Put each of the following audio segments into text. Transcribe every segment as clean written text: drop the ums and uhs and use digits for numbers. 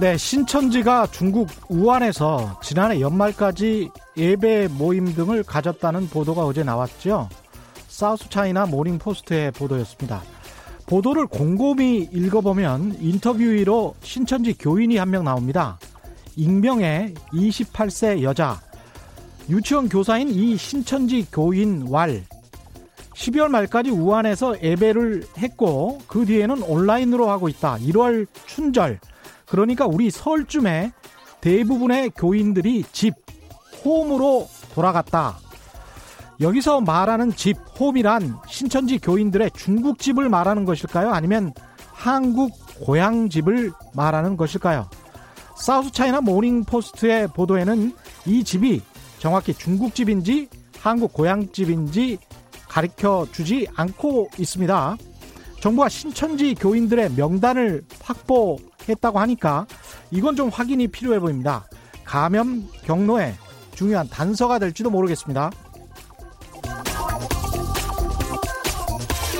네, 신천지가 중국 우한에서 지난해 연말까지 예배 모임 등을 가졌다는 보도가 어제 나왔죠. 사우스 차이나 모닝포스트의 보도였습니다. 보도를 곰곰이 읽어보면 인터뷰이로 신천지 교인이 한 명 나옵니다. 익명의 28세 여자, 유치원 교사인 이 신천지 교인 왈, 12월 말까지 우한에서 예배를 했고 그 뒤에는 온라인으로 하고 있다. 1월 춘절, 그러니까 우리 설쯤에 대부분의 교인들이 집, 홈으로 돌아갔다. 여기서 말하는 집, 홈이란 신천지 교인들의 중국집을 말하는 것일까요? 아니면 한국 고향집을 말하는 것일까요? 사우스차이나 모닝포스트의 보도에는 이 집이 정확히 중국집인지 한국 고향집인지 가르쳐주지 않고 있습니다. 정부가 신천지 교인들의 명단을 확보했다고 하니까 이건 좀 확인이 필요해 보입니다. 감염 경로에 중요한 단서가 될지도 모르겠습니다.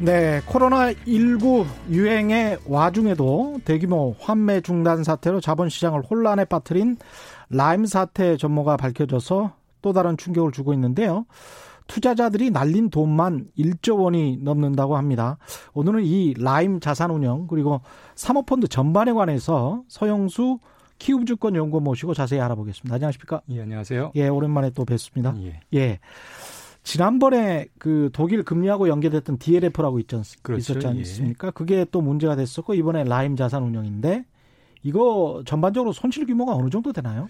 네, 코로나19 유행의 와중에도 대규모 환매 중단 사태로 자본시장을 혼란에 빠뜨린 라임 사태 전모가 밝혀져서 또 다른 충격을 주고 있는데요. 투자자들이 날린 돈만 1조 원이 넘는다고 합니다. 오늘은 이 라임 자산 운용 그리고 사모펀드 전반에 관해서 서영수 키움증권 연구원 모시고 자세히 알아보겠습니다. 안녕하십니까? 예, 안녕하세요. 예, 오랜만에 또 뵙습니다. 예. 예. 지난번에 그 독일 금리하고 연계됐던 DLF라고 있었지 않습니까? 예. 그게 또 문제가 됐었고 이번에 라임 자산 운용인데 이거 전반적으로 손실 규모가 어느 정도 되나요?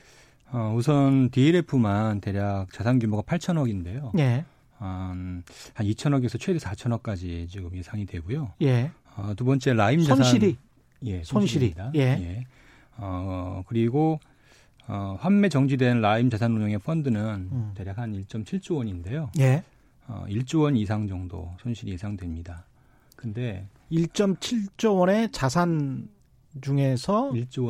우선 DLF만 대략 자산 규모가 8천억인데요. 예. 한 2천억에서 최대 4천억까지 지금 예상이 되고요. 예. 두 번째 라임 자산 손실입니다. 예. 예. 그리고 환매 정지된 라임 자산 운용의 펀드는 대략 한 1.7조 원인데요. 예. 1조 원 이상 정도 손실이 예상됩니다. 근데 1.7조 원의 자산 중에서 1조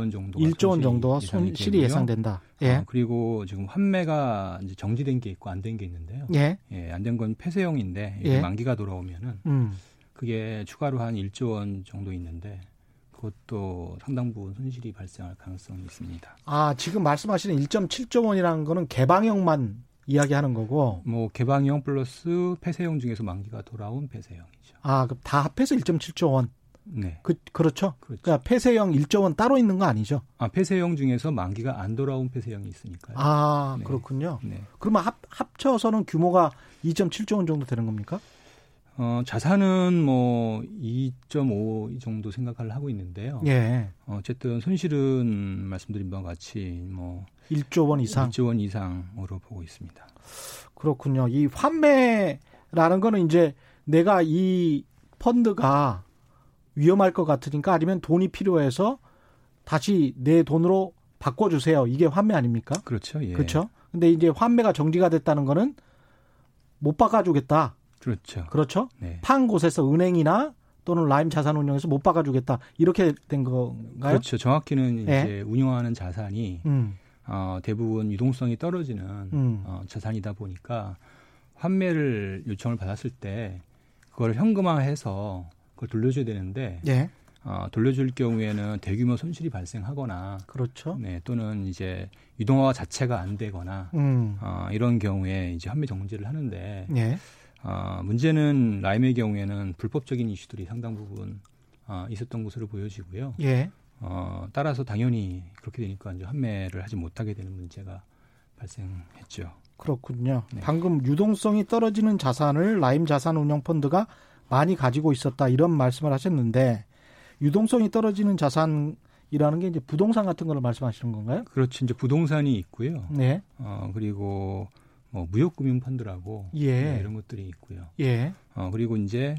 원 정도가 손실이 예상된다. 예. 그리고 지금 환매가 이제 정지된 게 있고 안 된 게 있는데요. 예. 예, 안 된 건 폐쇄형인데 이제 예. 만기가 돌아오면은 그게 추가로 한 1조 원 정도 있는데 그것도 상당 부분 손실이 발생할 가능성이 있습니다. 아, 지금 말씀하시는 1.7조 원이라는 거는 개방형만 이야기하는 거고. 뭐 개방형 플러스 폐쇄형 중에서 만기가 돌아온 폐쇄형이죠. 아, 그럼 다 합해서 1.7조 원. 네, 그렇죠. 그러니까 폐쇄형 1조 원 따로 있는 거 아니죠? 아, 폐쇄형 중에서 만기가 안 돌아온 폐쇄형이 있으니까요. 아, 네. 그렇군요. 네. 그러면 합쳐서는 규모가 2.7조 원 정도 되는 겁니까? 자산은 뭐 2.5 정도 생각을 하고 있는데요. 예. 어쨌든 손실은 말씀드린 바와 같이 뭐 1조 원 이상으로 보고 있습니다. 그렇군요. 이 환매라는 거는 이제 내가 이 펀드가 위험할 것 같으니까 아니면 돈이 필요해서 다시 내 돈으로 바꿔주세요. 이게 환매 아닙니까? 그렇죠. 예. 그렇죠. 근데 이제 환매가 정지가 됐다는 거는 못 바꿔주겠다. 그렇죠. 그렇죠. 네. 판 곳에서 은행이나 또는 라임 자산 운용에서 못 바꿔주겠다. 이렇게 된 건가요? 그렇죠. 정확히는 이제 운용하는 자산이 대부분 유동성이 떨어지는 자산이다 보니까 환매를 요청을 받았을 때 그걸 현금화해서 그걸 돌려줘야 되는데 예. 돌려줄 경우에는 대규모 손실이 발생하거나 그렇죠. 네, 또는 이제 유동화 자체가 안 되거나 이런 경우에 이제 환매 정지를 하는데 예. 문제는 라임의 경우에는 불법적인 이슈들이 상당 부분 있었던 것으로 보여지고요. 예. 따라서 당연히 그렇게 되니까 이제 환매를 하지 못하게 되는 문제가 발생했죠. 그렇군요. 네. 방금 유동성이 떨어지는 자산을 라임 자산 운용 펀드가 많이 가지고 있었다 이런 말씀을 하셨는데 유동성이 떨어지는 자산 이라는 게 이제 부동산 같은 걸 말씀하시는 건가요? 그렇지. 이제 부동산이 있고요. 네. 그리고 뭐 무역금융 펀드라고 예. 네, 이런 것들이 있고요. 예. 그리고 이제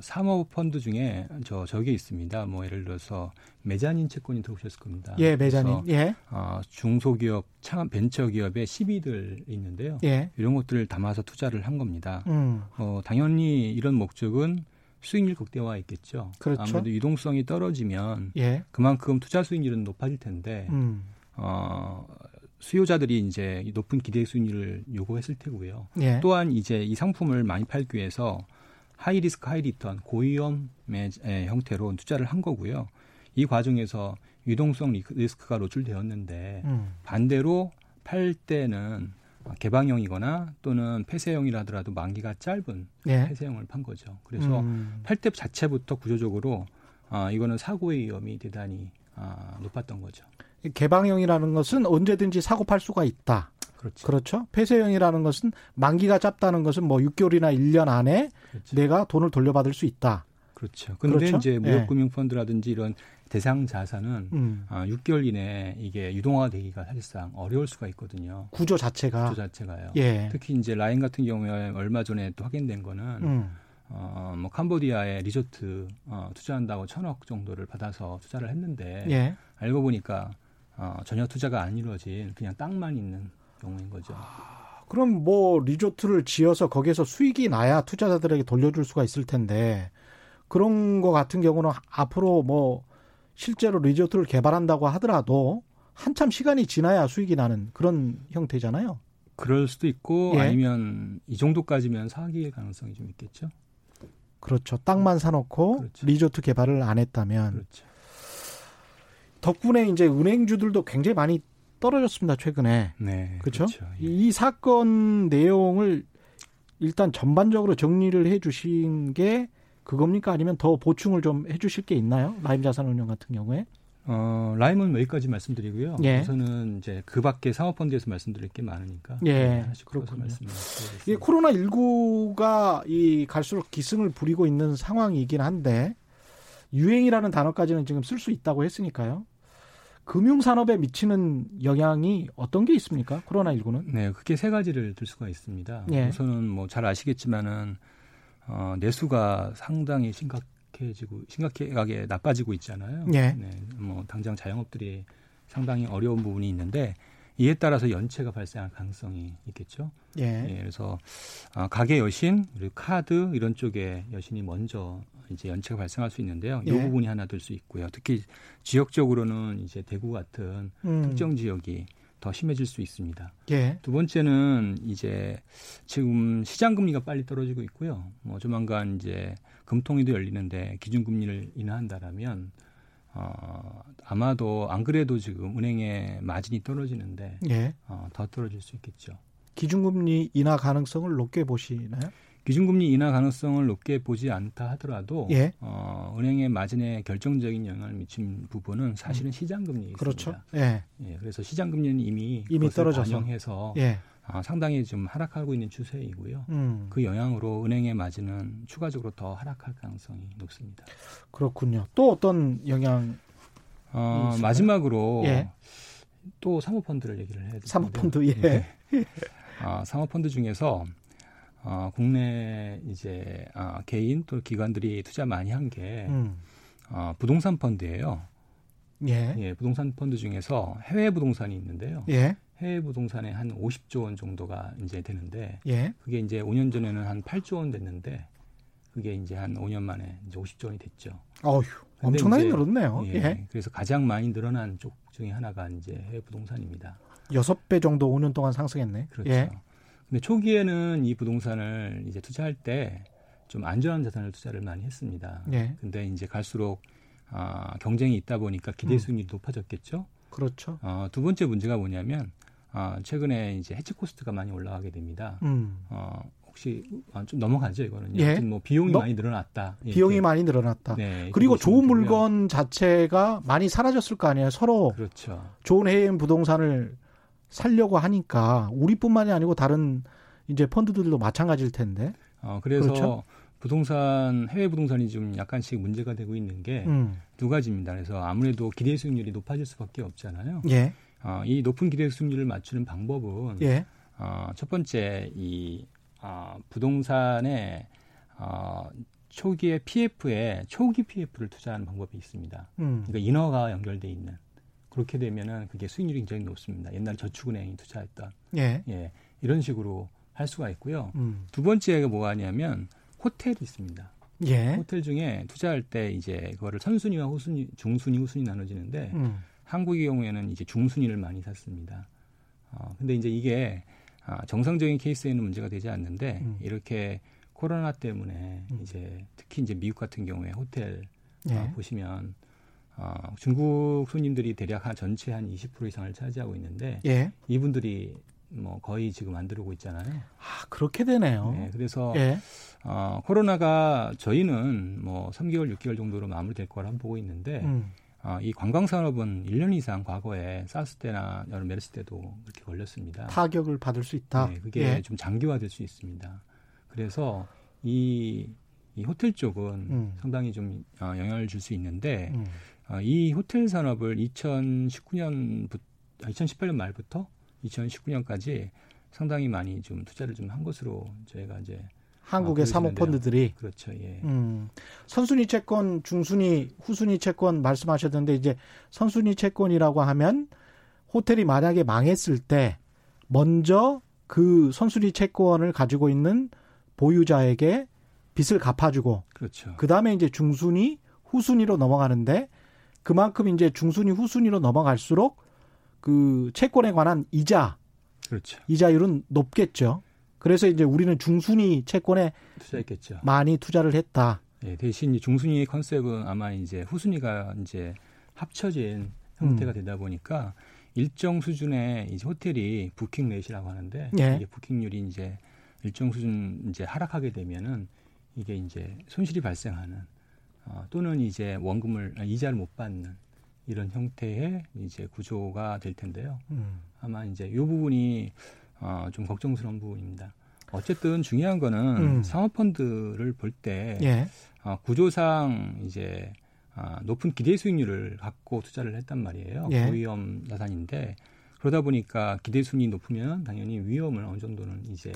사모 펀드 중에 저게 있습니다. 뭐 예를 들어서 메자닌 채권이 들어오셨을 겁니다. 예, 메자닌. 예. 중소기업, 창업 벤처기업의 시비들 있는데요. 예. 이런 것들을 담아서 투자를 한 겁니다. 당연히 이런 목적은 수익률 극대화 있겠죠. 그렇죠. 아무래도 유동성이 떨어지면 예. 그만큼 투자 수익률은 높아질 텐데 수요자들이 이제 높은 기대 수익률을 요구했을 테고요. 예. 또한 이제 이 상품을 많이 팔기 위해서 하이 리스크 하이 리턴 고위험의 형태로 투자를 한 거고요. 이 과정에서 유동성 리스크가 노출되었는데 반대로 팔 때는 개방형이거나 또는 폐쇄형이라 하더라도 만기가 짧은 예. 폐쇄형을 판 거죠. 그래서 팔 때 자체부터 구조적으로 이거는 사고의 위험이 대단히 높았던 거죠. 개방형이라는 것은 언제든지 사고 팔 수가 있다. 그렇죠. 그렇죠. 폐쇄형이라는 것은 만기가 짧다는 것은 뭐 6개월이나 1년 안에 그렇죠. 내가 돈을 돌려받을 수 있다. 그렇죠. 그런데 그렇죠? 이제 무역금융펀드라든지 이런 대상 자산은 6개월 이내에 이게 유동화되기가 사실상 어려울 수가 있거든요. 구조 자체가요. 예. 특히 이제 라임 같은 경우에 얼마 전에 또 확인된 거는 뭐 캄보디아의 리조트 투자한다고 1,000억 정도를 받아서 투자를 했는데 예. 알고 보니까 전혀 투자가 안 이루어진 그냥 땅만 있는 경우인 거죠. 그럼 뭐 리조트를 지어서 거기에서 수익이 나야 투자자들에게 돌려줄 수가 있을 텐데 그런 거 같은 경우는 앞으로 뭐 실제로 리조트를 개발한다고 하더라도 한참 시간이 지나야 수익이 나는 그런 형태잖아요. 그럴 수도 있고 예. 아니면 이 정도까지면 사기의 가능성이 좀 있겠죠. 그렇죠. 땅만 사놓고 그렇죠. 리조트 개발을 안 했다면. 그렇죠. 덕분에 이제 은행주들도 굉장히 많이 떨어졌습니다. 최근에. 네, 그렇죠. 그렇죠. 예. 이 사건 내용을 일단 전반적으로 정리를 해 주신 게 그겁니까? 아니면 더 보충을 좀 해 주실 게 있나요? 라임 자산 운용 같은 경우에? 라임은 여기까지 말씀드리고요. 예. 우선은 이제 그 밖에 상업펀드에서 말씀드릴 게 많으니까. 예. 그렇군요. 예, 코로나19가 이 갈수록 기승을 부리고 있는 상황이긴 한데 유행이라는 단어까지는 지금 쓸 수 있다고 했으니까요. 금융산업에 미치는 영향이 어떤 게 있습니까? 코로나19는? 네, 그게 세 가지를 들 수가 있습니다. 예. 우선은 뭐 잘 아시겠지만은 내수가 상당히 심각하게 나빠지고 있잖아요. 예. 네, 뭐 당장 자영업들이 상당히 어려운 부분이 있는데 이에 따라서 연체가 발생할 가능성이 있겠죠. 예. 예, 그래서 가계 여신, 그리고 카드 이런 쪽에 여신이 먼저 이제 연체가 발생할 수 있는데요. 이 예. 부분이 하나 될 수 있고요. 특히 지역적으로는 이제 대구 같은 특정 지역이 더 심해질 수 있습니다. 예. 두 번째는 이제 지금 시장 금리가 빨리 떨어지고 있고요. 뭐 조만간 이제 금통위도 열리는데 기준 금리를 인하한다라면 아마도 안 그래도 지금 은행의 마진이 떨어지는데 예. 더 떨어질 수 있겠죠. 기준 금리 인하 가능성을 높게 보시나요? 기준금리 인하 가능성을 높게 보지 않다 하더라도 예. 은행의 마진에 결정적인 영향을 미친 부분은 사실은 시장금리 있습니다. 그렇죠. 예. 예, 그래서 시장금리는 이미 떨어져서 반영해서 예. 상당히 좀 하락하고 있는 추세이고요. 그 영향으로 은행의 마진은 추가적으로 더 하락할 가능성이 높습니다. 그렇군요. 또 어떤 영향? 마지막으로 예. 또 사모펀드를 얘기를 해야 되는데 사모펀드 예. 네. 사모펀드 중에서 국내 이제 개인 또 기관들이 투자 많이 한 게 부동산 펀드예요. 예. 예, 부동산 펀드 중에서 해외 부동산이 있는데요. 예. 해외 부동산에 한 50조 원 정도가 이제 되는데 예. 그게 이제 5년 전에는 한 8조 원 됐는데 그게 이제 한 5년 만에 이제 50조 원이 됐죠. 어휴, 엄청나게 늘었네요. 예, 예. 그래서 가장 많이 늘어난 쪽 중에 하나가 이제 해외 부동산입니다. 6배 정도 5년 동안 상승했네. 그렇죠. 예. 근데 초기에는 이 부동산을 이제 투자할 때 좀 안전한 자산을 투자를 많이 했습니다. 예. 근데 이제 갈수록 경쟁이 있다 보니까 기대 수익률이 높아졌겠죠. 그렇죠. 두 번째 문제가 뭐냐면 최근에 이제 해치 코스트가 많이 올라가게 됩니다. 혹시 좀 넘어가죠 이거는요. 예. 뭐 비용이 많이 늘어났다. 예. 비용이 많이 늘어났다. 네, 그리고 좋은 물건 자체가 많이 사라졌을 거 아니에요. 서로 그렇죠. 좋은 해외 부동산을 살려고 하니까 우리뿐만이 아니고 다른 이제 펀드들도 마찬가지일 텐데. 그래서 그렇죠? 부동산, 해외 부동산이 좀 약간씩 문제가 되고 있는 게 두 가지입니다. 그래서 아무래도 기대 수익률이 높아질 수밖에 없잖아요. 예. 이 높은 기대 수익률을 맞추는 방법은 예. 첫 번째 이 부동산의 초기에 PF에 초기 PF를 투자하는 방법이 있습니다. 그러니까 인허가 연결돼 있는. 그렇게 되면은 그게 수익률이 굉장히 높습니다. 옛날 저축은행이 투자했던 예. 예, 이런 식으로 할 수가 있고요. 두 번째가 뭐가 하냐면 호텔이 있습니다. 예. 호텔 중에 투자할 때 이제 그거를 선순위와 호순위, 중순위, 후순위 나눠지는데 한국의 경우에는 이제 중순위를 많이 샀습니다. 근데 이제 이게 정상적인 케이스에는 문제가 되지 않는데 이렇게 코로나 때문에 이제 특히 이제 미국 같은 경우에 호텔 예. 보시면 중국 손님들이 대략 한 전체 한 20% 이상을 차지하고 있는데 예. 이분들이 뭐 거의 지금 안 들어오고 있잖아요. 아, 그렇게 되네요. 네, 그래서 예. 코로나가 저희는 뭐 3개월, 6개월 정도로 마무리될 거라고 보고 있는데 이 관광산업은 1년 이상 과거에 사스 때나 여름 메르스 때도 그렇게 걸렸습니다. 타격을 받을 수 있다. 네, 그게 예. 좀 장기화될 수 있습니다. 그래서 이 호텔 쪽은 상당히 좀 영향을 줄 수 있는데 이 호텔 산업을 2018년 말부터 2019년까지 상당히 많이 좀 투자를 좀 한 것으로 저희가 이제 한국의 사모펀드들이 그렇죠. 예. 선순위 채권, 중순위, 후순위 채권 말씀하셨는데 이제 선순위 채권이라고 하면 호텔이 만약에 망했을 때 먼저 그 선순위 채권을 가지고 있는 보유자에게 빚을 갚아주고, 그렇죠. 그 다음에 이제 중순위, 후순위로 넘어가는데 그만큼 이제 중순위, 후순위로 넘어갈수록 그 채권에 관한 이자, 그렇죠. 이자율은 높겠죠. 그래서 이제 우리는 중순위 채권에 투자했겠죠. 많이 투자를 했다. 네, 대신 중순위의 컨셉은 아마 이제 후순위가 이제 합쳐진 형태가 되다 보니까 일정 수준의 이제 호텔이 부킹 레이시라고 하는데 네. 이게 부킹률이 이제 일정 수준 이제 하락하게 되면은. 이게 이제 손실이 발생하는 또는 이제 원금을 이자를 못 받는 이런 형태의 이제 구조가 될 텐데요. 아마 이제 이 부분이 좀 걱정스러운 부분입니다. 어쨌든 중요한 거는 사모펀드를 볼 때 예. 구조상 이제 높은 기대 수익률을 갖고 투자를 했단 말이에요. 예. 고위험 자산인데 그러다 보니까 기대 수익률이 높으면 당연히 위험을 어느 정도는 이제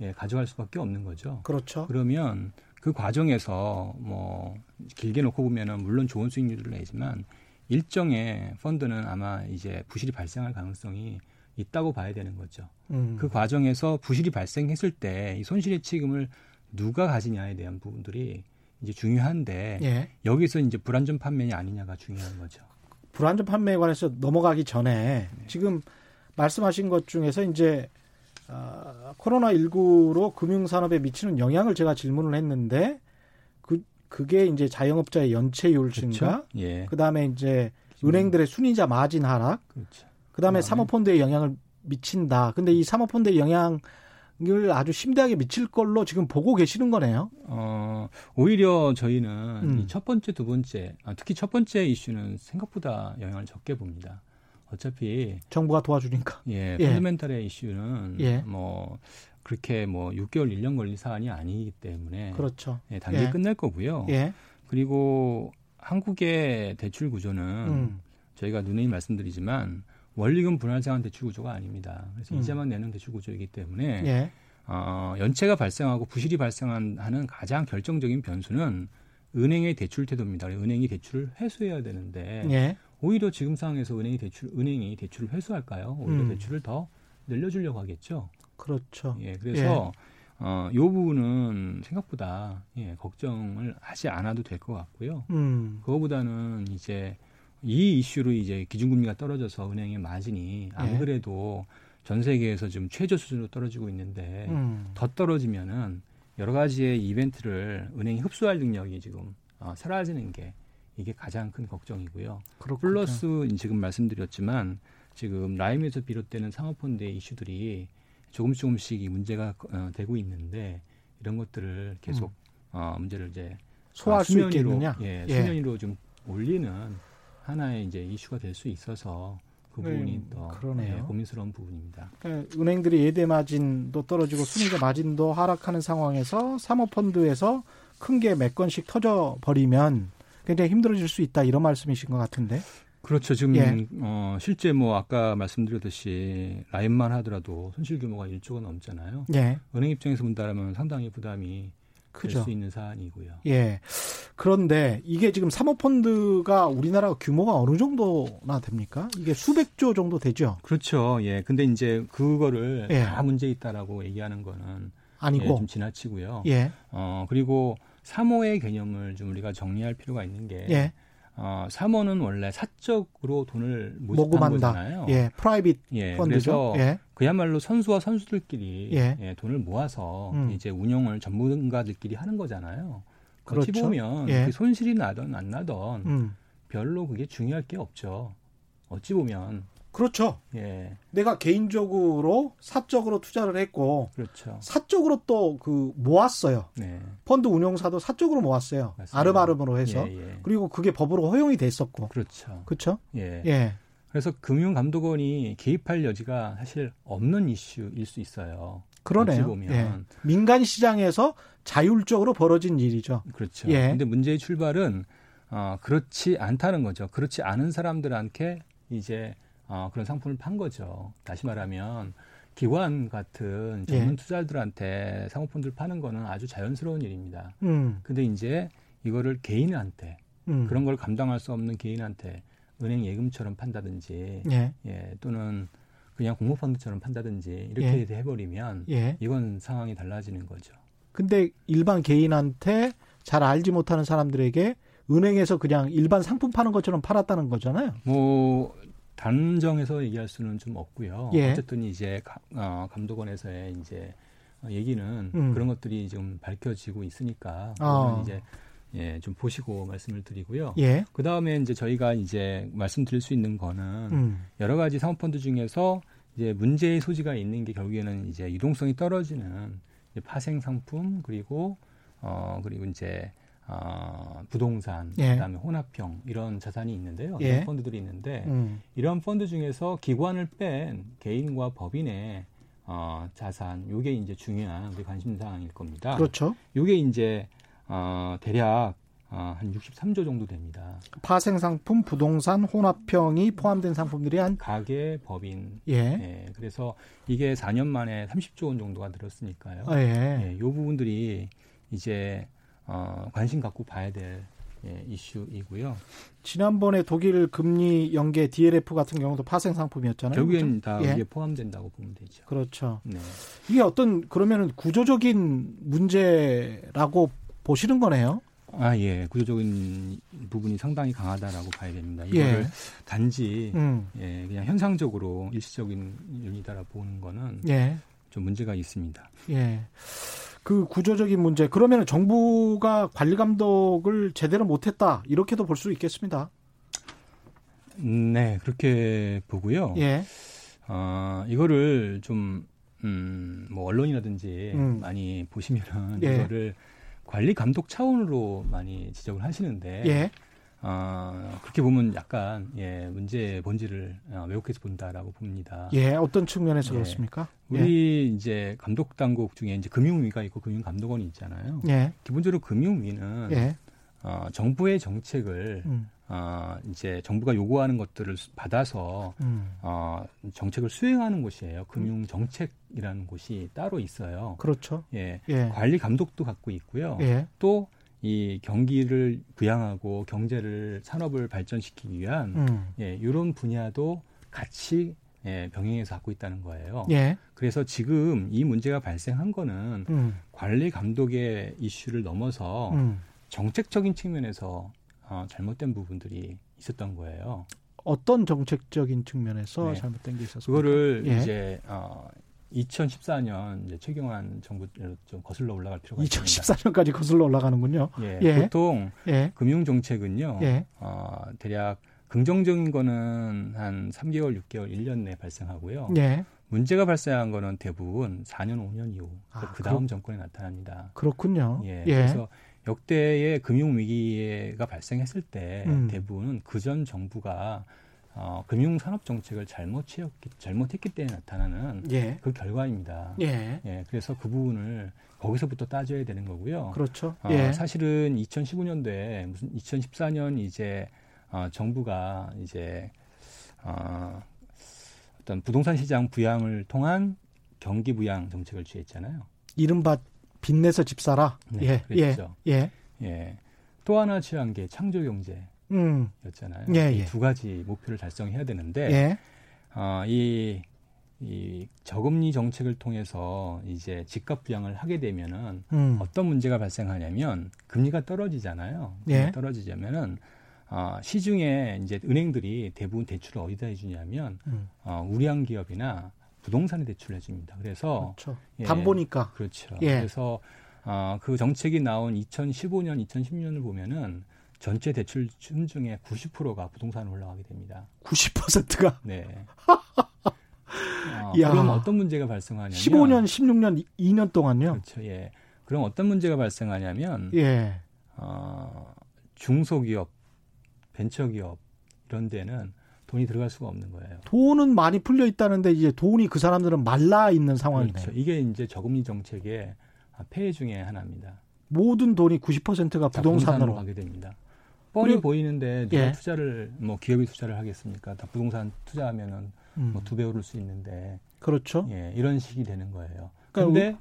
예, 가져갈 수밖에 없는 거죠. 그렇죠. 그러면 그 과정에서 뭐 길게 놓고 보면은 물론 좋은 수익률을 내지만 일정의 펀드는 아마 이제 부실이 발생할 가능성이 있다고 봐야 되는 거죠. 그 과정에서 부실이 발생했을 때 이 손실 예치금을 누가 가지냐에 대한 부분들이 이제 중요한데 예. 여기서 이제 불안전 판매냐 아니냐가 중요한 거죠. 불안전 판매에 관해서 넘어가기 전에 네. 지금 말씀하신 것 중에서 이제 코로나19로 금융산업에 미치는 영향을 제가 질문을 했는데 그게 이제 자영업자의 연체율 증가, 그렇죠? 예. 그다음에 이제 은행들의 순이자 마진 하락, 그렇죠. 그다음에 사모펀드에 영향을 미친다. 근데 이 사모펀드의 영향을 아주 심대하게 미칠 걸로 지금 보고 계시는 거네요. 오히려 저희는 이 첫 번째, 두 번째, 특히 첫 번째 이슈는 생각보다 영향을 적게 봅니다. 어차피 정부가 도와주니까. 예, 예. 펀드멘탈의 이슈는 예. 뭐 그렇게 뭐 6개월, 1년 걸린 사안이 아니기 때문에 그렇죠. 예, 단계 예. 끝날 거고요. 예. 그리고 한국의 대출 구조는 저희가 누누이 말씀드리지만 원리금 분할상환 대출 구조가 아닙니다. 그래서 이자만 내는 대출 구조이기 때문에 예. 연체가 발생하고 부실이 발생하는 가장 결정적인 변수는 은행의 대출 태도입니다. 은행이 대출을 회수해야 되는데. 예. 오히려 지금 상황에서 은행이 대출을 회수할까요? 오히려 대출을 더 늘려주려고 하겠죠. 그렇죠. 예, 그래서 예. 이 부분은 생각보다 예, 걱정을 하지 않아도 될 것 같고요. 그거보다는 이제 이 이슈로 이제 기준금리가 떨어져서 은행의 마진이 안 그래도 전 세계에서 지금 최저 수준으로 떨어지고 있는데 더 떨어지면은 여러 가지의 이벤트를 은행이 흡수할 능력이 지금 사라지는 게. 이게 가장 큰 걱정이고요. 그렇군요. 플러스 지금 말씀드렸지만 지금 라임에서 비롯되는 상업펀드의 이슈들이 조금씩 이 문제가 되고 있는데 이런 것들을 계속 문제를 이제 소화할 수 있겠느냐? 예, 수면 위로 좀 올리는 하나의 이제 이슈가 될 수 있어서 그 부분이 더 고민스러운 부분입니다. 그러니까 은행들이 예대 마진도 떨어지고 순이자 마진도 하락하는 상황에서 사모펀드에서 큰 게 몇 건씩 터져버리면 굉장히 힘들어질 수 있다 이런 말씀이신 것 같은데. 그렇죠. 지금 실제 뭐 아까 말씀드렸듯이 라임만 하더라도 손실 규모가 1조가 넘잖아요. 예. 은행 입장에서 본다면 상당히 부담이 될 수 있는 사안이고요. 예. 그런데 이게 지금 사모펀드가 우리나라 규모가 어느 정도나 됩니까? 이게 수백조 정도 되죠? 그렇죠. 예. 근데 이제 그거를 다 문제 있다라고 얘기하는 거는 아니고 좀 지나치고요. 예. 그리고 사모의 개념을 좀 우리가 정리할 필요가 있는 게 사모는 원래 사적으로 돈을 모집한 거잖아요. 예, 프라이빗 펀드죠. 그래서 그야말로 선수와 선수들끼리 돈을 모아서 이제 운영을 전문가들끼리 하는 거잖아요. 그렇죠. 어찌 보면 그 손실이 나든 안 나든 별로 그게 중요할 게 없죠. 어찌 보면. 그렇죠. 예. 내가 개인적으로 사적으로 투자를 했고, 사적으로 또 그 모았어요. 네. 펀드 운용사도 사적으로 모았어요. 맞습니다. 아름아름으로 해서 그리고 그게 법으로 허용이 됐었고, 그렇죠. 예. 그래서 금융감독원이 개입할 여지가 사실 없는 이슈일 수 있어요. 그러네요. 보면. 예. 민간 시장에서 자율적으로 벌어진 일이죠. 그렇죠. 그런데 문제의 출발은 그렇지 않다는 거죠. 그렇지 않은 사람들한테 이제 그런 상품을 판 거죠. 다시 말하면 기관 같은 전문 투자들한테 사모펀드를 파는 거는 아주 자연스러운 일입니다. 근데 이제 이거를 개인한테 그런 걸 감당할 수 없는 개인한테 은행 예금처럼 판다든지 또는 그냥 공모펀드처럼 판다든지 이렇게 해버리면 이건 상황이 달라지는 거죠. 근데 일반 개인한테 잘 알지 못하는 사람들에게 은행에서 그냥 일반 상품 파는 것처럼 팔았다는 거잖아요. 뭐 단정해서 얘기할 수는 좀 없고요. 어쨌든 이제 감독원에서의 이제 얘기는 그런 것들이 좀 밝혀지고 있으니까 이제 좀 보시고 말씀을 드리고요. 그 다음에 이제 저희가 이제 말씀드릴 수 있는 거는 여러 가지 사모펀드 중에서 이제 문제의 소지가 있는 게 결국에는 이제 유동성이 떨어지는 이제 파생 상품 그리고 이제 부동산, 그다음에 혼합형 이런 자산이 있는데요. 이런 펀드들이 있는데 이런 펀드 중에서 기관을 뺀 개인과 법인의 자산, 이게 이제 중요한 우리 관심 사항일 겁니다. 그렇죠. 이게 이제 대략 한 63조 정도 됩니다. 파생 상품, 부동산, 혼합형이 포함된 상품들이 한 가계, 법인. 그래서 이게 4년 만에 30조 원 정도가 늘었으니까요. 이 부분들이 이제 관심 갖고 봐야 될 이슈이고요. 지난번에 독일 금리 연계 DLF 같은 경우도 파생 상품이었잖아요. 결국엔 다 이게 포함된다고 보면 되죠. 그렇죠. 네. 이게 어떤 그러면은 구조적인 문제라고 보시는 거네요. 구조적인 부분이 상당히 강하다라고 봐야 됩니다. 이거를 단지 그냥 현상적으로 일시적인 요인이다라 보는 거는 좀 문제가 있습니다. 그 구조적인 문제, 그러면 정부가 관리 감독을 제대로 못했다 이렇게도 볼 수 있겠습니다. 네, 그렇게 보고요. 이거를 좀 뭐 언론이라든지 많이 보시면은 이거를 관리 감독 차원으로 많이 지적을 하시는데 그렇게 보면 약간 문제의 본질을 왜곡해서 본다라고 봅니다. 어떤 측면에서 그렇습니까? 우리 이제 감독 당국 중에 이제 금융위가 있고 금융감독원이 있잖아요. 기본적으로 금융위는 정부의 정책을 이제 정부가 요구하는 것들을 받아서 정책을 수행하는 곳이에요. 금융정책이라는 곳이 따로 있어요. 그렇죠. 관리 감독도 갖고 있고요. 또 이 경기를 부양하고 경제를 산업을 발전시키기 위한 이런 분야도 같이 병행해서 갖고 있다는 거예요. 그래서 지금 이 문제가 발생한 거는 관리 감독의 이슈를 넘어서 정책적인 측면에서 잘못된 부분들이 있었던 거예요. 어떤 정책적인 측면에서 잘못된 게 있었습니까? 그거를 이제 2014년 이제 최경환 정부로 좀 거슬러 올라갈 필요가 있습니다. 2014년까지 거슬러 올라가는군요. 보통 금융 정책은요, 대략 긍정적인 거는 한 3개월, 6개월, 1년 내에 발생하고요. 문제가 발생한 거는 대부분 4년, 5년 이후 그 다음 정권에 나타납니다. 그렇군요. 그래서 역대의 금융 위기가 발생했을 때 대부분은 그전 정부가 금융산업 정책을 잘못했기 때문에 나타나는 그 결과입니다. 그래서 그 부분을 거기서부터 따져야 되는 거고요. 그렇죠. 사실은 2015년도에 무슨 2014년 이제 정부가 이제 어떤 부동산 시장 부양을 통한 경기 부양 정책을 취했잖아요. 이른바 빚내서 집 사라. 네, 그렇죠. 또 하나 취한 게 창조 경제. 였잖아요. 이 두 가지 목표를 달성해야 되는데 이 저금리 정책을 통해서 이제 집값 부양을 하게 되면은 어떤 문제가 발생하냐면 금리가 떨어지잖아요. 떨어지자면은 시중에 이제 은행들이 대부분 대출을 어디다 해주냐면 우량 기업이나 부동산에 대출을 해줍니다. 그래서 담보니까 그래서 그 정책이 나온 2015년, 2016년을 보면은 전체 대출 준 중에 90%가 부동산으로 올라가게 됩니다. 90%가? 네. 그럼 어떤 문제가 발생하냐면 15년, 16년, 2년 동안요? 그렇죠. 그럼 어떤 문제가 발생하냐면 중소기업, 벤처기업 이런 데는 돈이 들어갈 수가 없는 거예요. 돈은 많이 풀려 있다는데 이제 돈이 그 사람들은 말라 있는 상황이네요. 그렇죠. 이게 이제 저금리 정책의 폐해 중에 하나입니다. 모든 돈이 90%가 부동산으로 가게 됩니다. 뻔히 보이는데 누가 투자를 기업이 투자를 하겠습니까? 다 부동산 투자하면은 두 배 오를 수 있는데 그렇죠. 이런 식이 되는 거예요. 그런데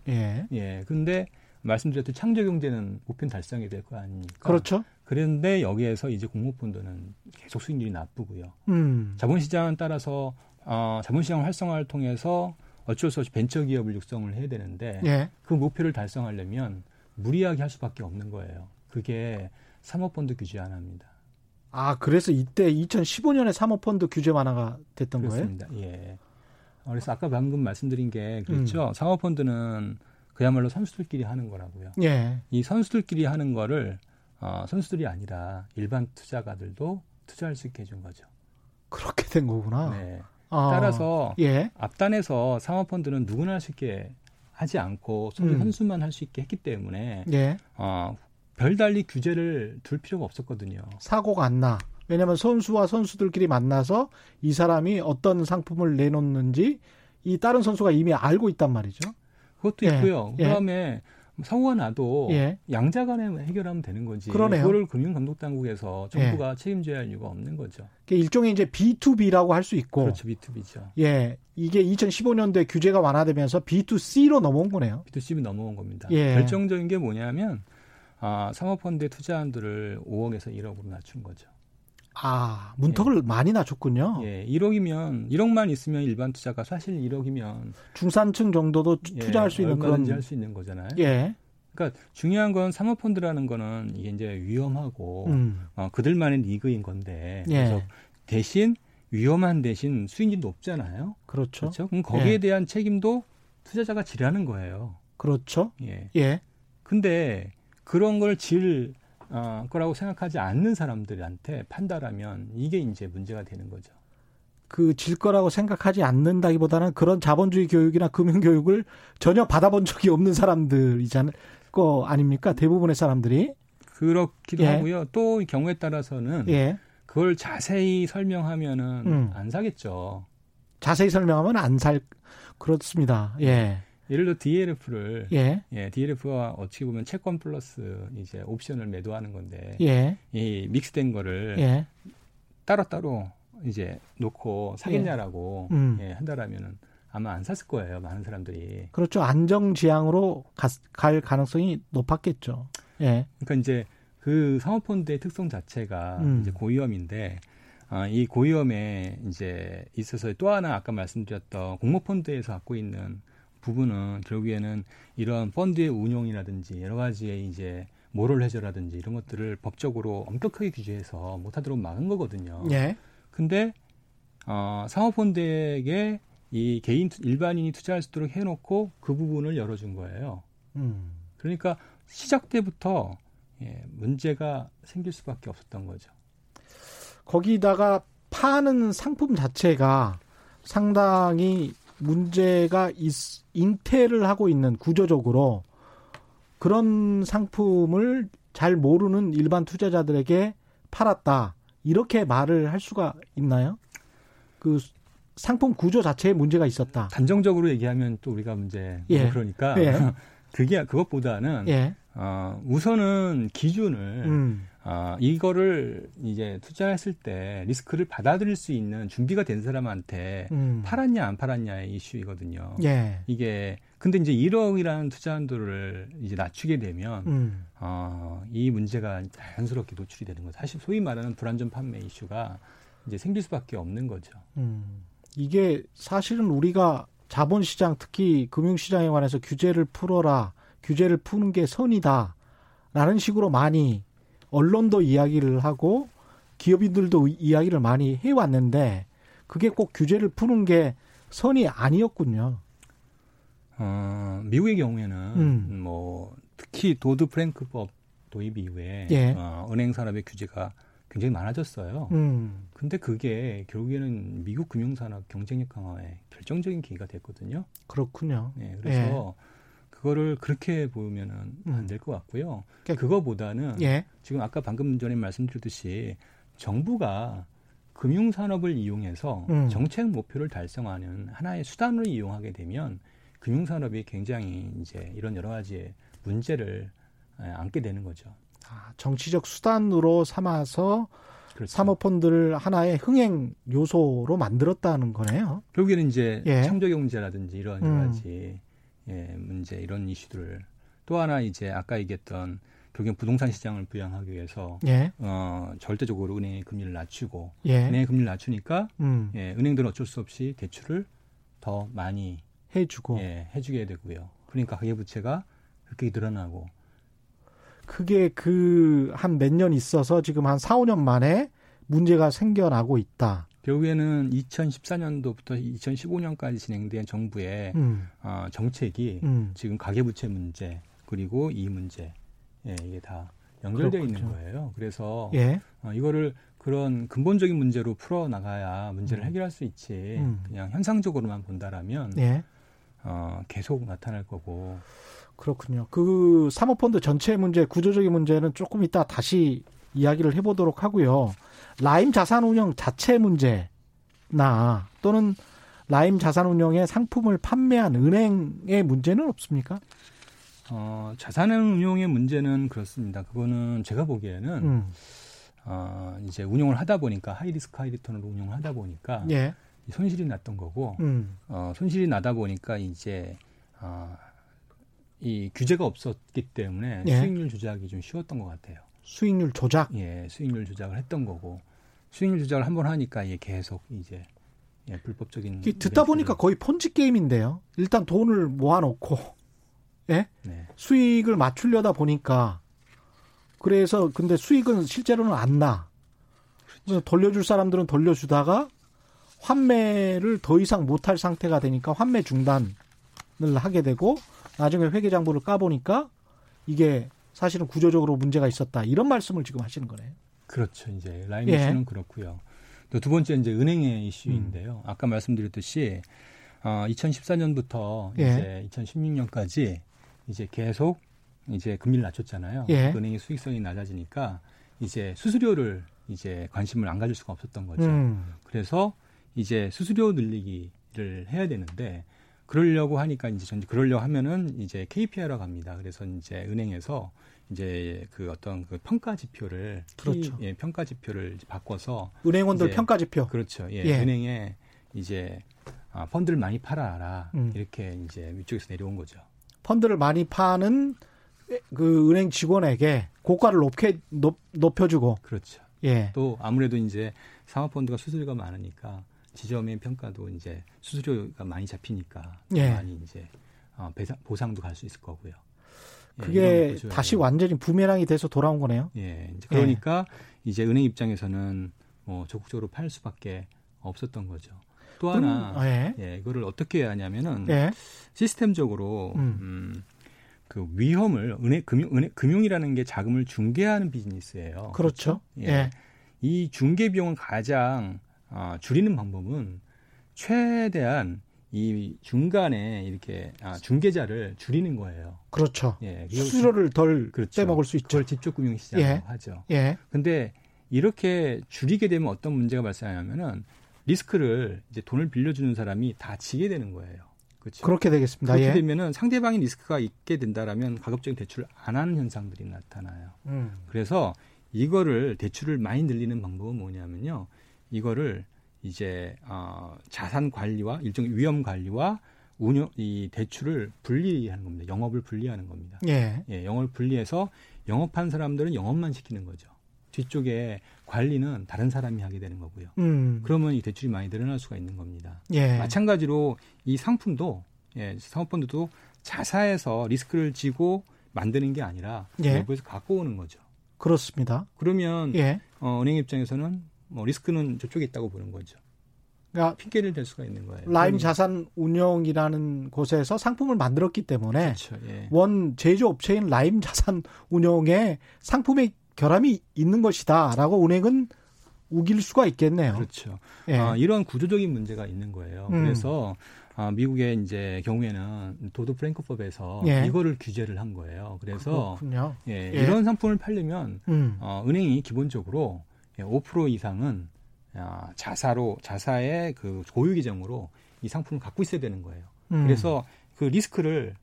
근데 말씀드렸듯이 창조 경제는 목표 달성이 될 거 아닙니까? 그렇죠. 그런데 여기에서 이제 공모펀드는 계속 수익률이 나쁘고요. 자본시장에 따라서 자본시장 활성화를 통해서 어쩔 수 없이 벤처 기업을 육성을 해야 되는데 그 목표를 달성하려면 무리하게 할 수밖에 없는 거예요. 그게 사모펀드 규제 완화입니다. 아, 그래서 이때 2015년에 사모펀드 규제 완화가 됐던 거예요? 그래서 아까 방금 말씀드린 게 그렇죠. 사모펀드는 그야말로 선수들끼리 하는 거라고요. 이 선수들끼리 하는 거를 선수들이 아니라 일반 투자가들도 투자할 수 있게 해준 거죠. 그렇게 된 거구나. 따라서 앞단에서 사모펀드는 누구나 할 수 있게 하지 않고 소리 선수만 할 수 있게 했기 때문에 별달리 규제를 둘 필요가 없었거든요. 사고가 안 나. 왜냐하면 선수와 선수들끼리 만나서 이 사람이 어떤 상품을 내놓는지 이 다른 선수가 이미 알고 있단 말이죠. 그것도 있고요. 그다음에 사고가 나도 양자 간에 해결하면 되는 거지. 그거를 금융감독당국에서 정부가 책임져야 할 이유가 없는 거죠. 일종의 이제 B2B라고 할 수 있고. 그렇죠. B2B죠. 이게 2015년도에 규제가 완화되면서 B2C로 넘어온 거네요. B2C로 넘어온 겁니다. 결정적인 게 뭐냐면 사모펀드에 투자한들을 5억에서 1억으로 낮춘 거죠. 아, 문턱을 많이 낮췄군요. 1억만 있으면 일반 투자가 사실 1억이면 중산층 정도도 투자할 수 있는 얼마든지 할 수 있는 거잖아요. 그러니까 중요한 건 사모펀드라는 거는 이게 이제 위험하고 그들만의 리그인 건데 그래서 대신 위험한 대신 수익이 높잖아요. 그렇죠. 그럼 거기에 대한 책임도 투자자가 지라는 거예요. 그렇죠. 근데 그런 걸 질 거라고 생각하지 않는 사람들한테 판단하면 이게 이제 문제가 되는 거죠. 그 질 거라고 생각하지 않는다기보다는 그런 자본주의 교육이나 금융 교육을 전혀 받아본 적이 없는 사람들이잖아요. 거 아닙니까? 대부분의 사람들이. 그렇기도 하고요. 또 경우에 따라서는 그걸 자세히 설명하면은 안 사겠죠. 자세히 설명하면 안 살. 그렇습니다. 예를 들어 DLF를 DLF가 어떻게 보면 채권 플러스 이제 옵션을 매도하는 건데 이 믹스된 거를 따로따로 이제 놓고 사겠냐라고 한다라면은 아마 안 샀을 거예요. 많은 사람들이. 그렇죠. 안정지향으로 갈 가능성이 높았겠죠. 그러니까 이제 그 사모펀드의 특성 자체가 이제 고위험인데 이 고위험에 이제 있어서 또 하나 아까 말씀드렸던 공모펀드에서 갖고 있는 부분은 결국에는 이런 펀드의 운용이라든지 여러 가지의 이제 모럴 해저라든지 이런 것들을 법적으로 엄격하게 규제해서 못하도록 막은 거거든요. 근데 사모펀드에게 이 개인 일반인이 투자할 수 있도록 해놓고 그 부분을 열어준 거예요. 그러니까 시작 때부터 문제가 생길 수밖에 없었던 거죠. 거기다가 파는 상품 자체가 상당히 문제가 잉태를 하고 있는 구조적으로 그런 상품을 잘 모르는 일반 투자자들에게 팔았다. 이렇게 말을 할 수가 있나요? 그 상품 구조 자체에 문제가 있었다. 단정적으로 얘기하면 또 우리가 문제. 예. 그러니까 예. 그것보다는 예. 우선은 기준을 이거를 이제 투자했을 때 리스크를 받아들일 수 있는 준비가 된 사람한테 팔았냐 안 팔았냐의 이슈이거든요. 예. 이게 근데 이제 1억이라는 투자 한도를 이제 낮추게 되면 이 문제가 자연스럽게 노출이 되는 거죠. 사실 소위 말하는 불안전 판매 이슈가 이제 생길 수밖에 없는 거죠. 이게 사실은 우리가 자본시장 특히 금융시장에 관해서 규제를 풀어라, 규제를 푸는 게 선이다 라는 식으로 많이 언론도 이야기를 하고 기업인들도 이야기를 많이 해왔는데 그게 꼭 규제를 푸는 게 선이 아니었군요. 미국의 경우에는 뭐 특히 도드 프랭크법 도입 이후에 예. 은행 산업의 규제가 굉장히 많아졌어요. 근데 그게 결국에는 미국 금융산업 경쟁력 강화에 결정적인 계기가 됐거든요. 그렇군요. 네, 그래서 예. 그거를 그렇게 보면 안 될 것 같고요. 그거보다는 예. 지금 아까 방금 전에 말씀드렸듯이 정부가 금융산업을 이용해서 정책 목표를 달성하는 하나의 수단으로 이용하게 되면 금융산업이 굉장히 이제 이런 여러 가지의 문제를 안게 되는 거죠. 정치적 수단으로 삼아서 그렇죠. 사모펀드를 하나의 흥행 요소로 만들었다는 거네요. 결국에는 이제 예. 창조경제라든지 이런 여러 가지 예, 문제 이런 이슈들을 또 하나 이제 아까 얘기했던 결국엔 부동산 시장을 부양하기 위해서 예. 절대적으로 은행의 금리를 낮추고 예. 은행의 금리를 낮추니까 예, 은행들은 어쩔 수 없이 대출을 더 많이 해주고 예, 해주게 되고요. 그러니까 가계부채가 그렇게 늘어나고. 그게 그 한 몇 년 있어서 지금 한 4, 5년 만에 문제가 생겨나고 있다. 결국에는 2014년도부터 2015년까지 진행된 정부의 정책이 지금 가계부채 문제 그리고 이 문제 예, 이게 다 연결되어 있는 거예요. 그래서 예. 이거를 그런 근본적인 문제로 풀어나가야 문제를 해결할 수 있지 그냥 현상적으로만 본다라면 예. 계속 나타날 거고. 그렇군요. 그 사모펀드 전체 문제, 구조적인 문제는 조금 이따 다시 이야기를 해보도록 하고요. 라임 자산 운용 자체 문제나 또는 라임 자산 운용의 상품을 판매한 은행의 문제는 없습니까? 자산 운용의 문제는 그렇습니다. 그거는 제가 보기에는 이제 운용을 하다 보니까 하이리스크 하이리턴으로 운용을 하다 보니까 예. 손실이 났던 거고 손실이 나다 보니까 이제 이 규제가 없었기 때문에 예. 수익률 조작이 좀 쉬웠던 것 같아요. 수익률 조작? 예, 수익률 조작을 했던 거고 수익률 조작을 한번 하니까 이게 계속 이제 예, 불법적인 듣다 보니까 거의 폰지 게임인데요. 일단 돈을 모아놓고 예? 네. 수익을 맞추려다 보니까 그래서 근데 수익은 실제로는 안 나. 그렇죠. 돌려줄 사람들은 돌려주다가 환매를 더 이상 못할 상태가 되니까 환매 중단을 하게 되고 나중에 회계장부를 까보니까 이게 사실은 구조적으로 문제가 있었다. 이런 말씀을 지금 하시는 거네요. 그렇죠. 이제 라임 예. 이슈는 그렇고요. 또 두 번째 이제 은행의 이슈인데요. 아까 말씀드렸듯이 2014년부터 예. 이제 2016년까지 이제 계속 이제 금리를 낮췄잖아요. 예. 은행의 수익성이 낮아지니까 이제 수수료를 이제 관심을 안 가질 수가 없었던 거죠. 그래서 이제 수수료 늘리기를 해야 되는데 그러려고 하니까 이제 그러려고 하면은 이제 KPI로 갑니다. 그래서 이제 은행에서 이제 그 어떤 그 평가 지표를 그렇죠. 예, 평가 지표를 이제 바꿔서 은행원들 평가 지표 그렇죠. 예, 예. 은행에 이제 펀드를 많이 팔아라 이렇게 이제 위쪽에서 내려온 거죠. 펀드를 많이 파는 그 은행 직원에게 고가를 높여주고 그렇죠. 예. 또 아무래도 이제 상업펀드가 수수료가 많으니까. 지점의 평가도 이제 수수료가 많이 잡히니까 예. 많이 이제 보상도 갈 수 있을 거고요. 예, 그게 다시 완전히 부메랑이 돼서 돌아온 거네요. 예, 이제 그러니까 예. 이제 은행 입장에서는 뭐 적극적으로 팔 수밖에 없었던 거죠. 또 하나 예. 예, 이거를 어떻게 해야 하냐면은 예. 시스템적으로 그 위험을 금융이라는 게 자금을 중개하는 비즈니스예요. 그렇죠. 예. 예. 이 중개 비용은 가장 줄이는 방법은 최대한 이 중간에 이렇게 중개자를 줄이는 거예요. 그렇죠. 예, 수수료를 덜 그렇죠. 떼먹을 수 있죠. 그걸 집중금융시장이라고 예. 하죠. 그런데 예. 이렇게 줄이게 되면 어떤 문제가 발생하냐면은 리스크를 이제 돈을 빌려주는 사람이 다 지게 되는 거예요. 그렇죠? 그렇게 되겠습니다. 그렇게 되면은 상대방이 리스크가 있게 된다라면 가급적인 대출을 안 하는 현상들이 나타나요. 그래서 이거를 대출을 많이 늘리는 방법은 뭐냐면요. 이거를 이제 자산 관리와 일종의 위험 관리와 운영, 이 대출을 분리하는 겁니다. 영업을 분리하는 겁니다. 예. 예, 영업을 분리해서 영업한 사람들은 영업만 시키는 거죠. 뒤쪽에 관리는 다른 사람이 하게 되는 거고요. 그러면 이 대출이 많이 늘어날 수가 있는 겁니다. 예. 마찬가지로 이 상품도 상업펀드도 자사에서 리스크를 지고 만드는 게 아니라 외부에서 갖고 오는 거죠. 그렇습니다. 그러면 은행 입장에서는 뭐 리스크는 저쪽에 있다고 보는 거죠. 그러니까 핑계를 댈 수가 있는 거예요. 라임 자산 운용이라는 곳에서 상품을 만들었기 때문에 그렇죠, 예. 원 제조업체인 라임 자산 운용에 상품의 결함이 있는 것이다라고 은행은 우길 수가 있겠네요. 그렇죠. 예. 이런 구조적인 문제가 있는 거예요. 그래서 미국의 이제 경우에는 도드 프랭크법에서 이거를 규제를 한 거예요. 그래서 이런 상품을 팔려면 은행이 기본적으로 5% 이상은 자사의 그 고유 규정으로 이 상품을 갖고 있어야 되는 거예요. 그래서 그 리스크를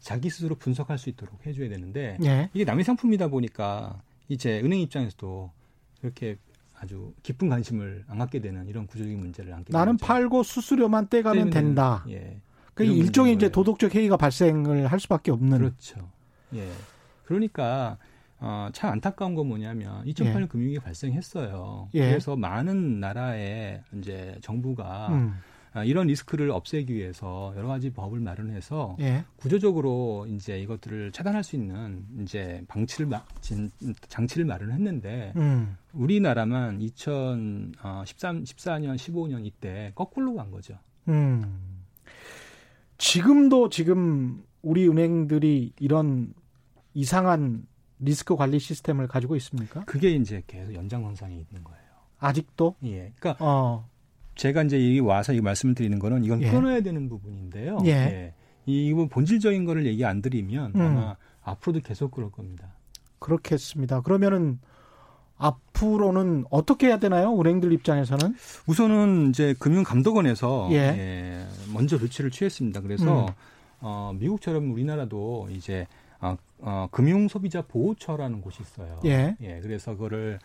자기 스스로 분석할 수 있도록 해줘야 되는데 이게 남의 상품이다 보니까 이제 은행 입장에서도 그렇게 아주 깊은 관심을 안 갖게 되는 이런 구조적인 문제를 안게 되는 나는 팔고 수수료만 떼가면 된다. 그러니까 일종의 이제 도덕적 해이가 발생을 할 수밖에 없는. 그렇죠. 예. 그러니까. 참 안타까운 건 뭐냐면 2008년 금융위기 발생했어요. 그래서 많은 나라의 이제 정부가 이런 리스크를 없애기 위해서 여러 가지 법을 마련해서 구조적으로 이제 이것들을 차단할 수 있는 이제 장치를 마련했는데 우리나라만 2013, 14년, 15년 이때 거꾸로 간 거죠. 지금 우리 은행들이 이런 이상한 리스크 관리 시스템을 가지고 있습니까? 그게 이제 계속 연장선상에 있는 거예요. 아직도? 예. 그러니까 제가 이제 여기 와서 이 말씀을 드리는 거는 이건 끊어야 되는 부분인데요. 이 부분 본질적인 거를 얘기 안 드리면 아마 앞으로도 계속 그럴 겁니다. 그렇겠습니다. 그러면은 앞으로는 어떻게 해야 되나요? 은행들 입장에서는? 우선은 이제 금융감독원에서 먼저 조치를 취했습니다. 그래서 미국처럼 우리나라도 이제 금융 소비자 보호처라는 곳이 있어요. 그래서 그거를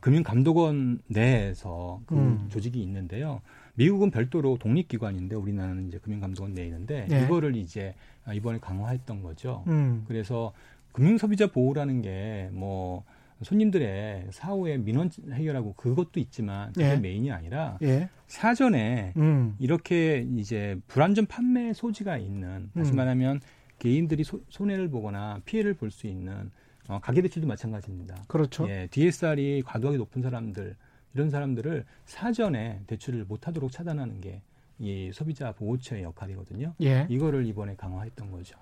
금융감독원 내에서 그 조직이 있는데요. 미국은 별도로 독립기관인데 우리나라는 이제 금융감독원 내에 있는데 이거를 이제 이번에 강화했던 거죠. 그래서 금융 소비자 보호라는 게 뭐 손님들의 사후에 민원 해결하고 그것도 있지만 그게 메인이 아니라 사전에 이렇게 이제 불안전 판매 소지가 있는 다시 말하면 개인들이 손해를 보거나 피해를 볼 수 있는 가계대출도 마찬가지입니다. 그렇죠. DSR이 과도하게 높은 사람들, 이런 사람들을 사전에 대출을 못하도록 차단하는 게 이 소비자 보호처의 역할이거든요. 이거를 이번에 강화했던 거죠.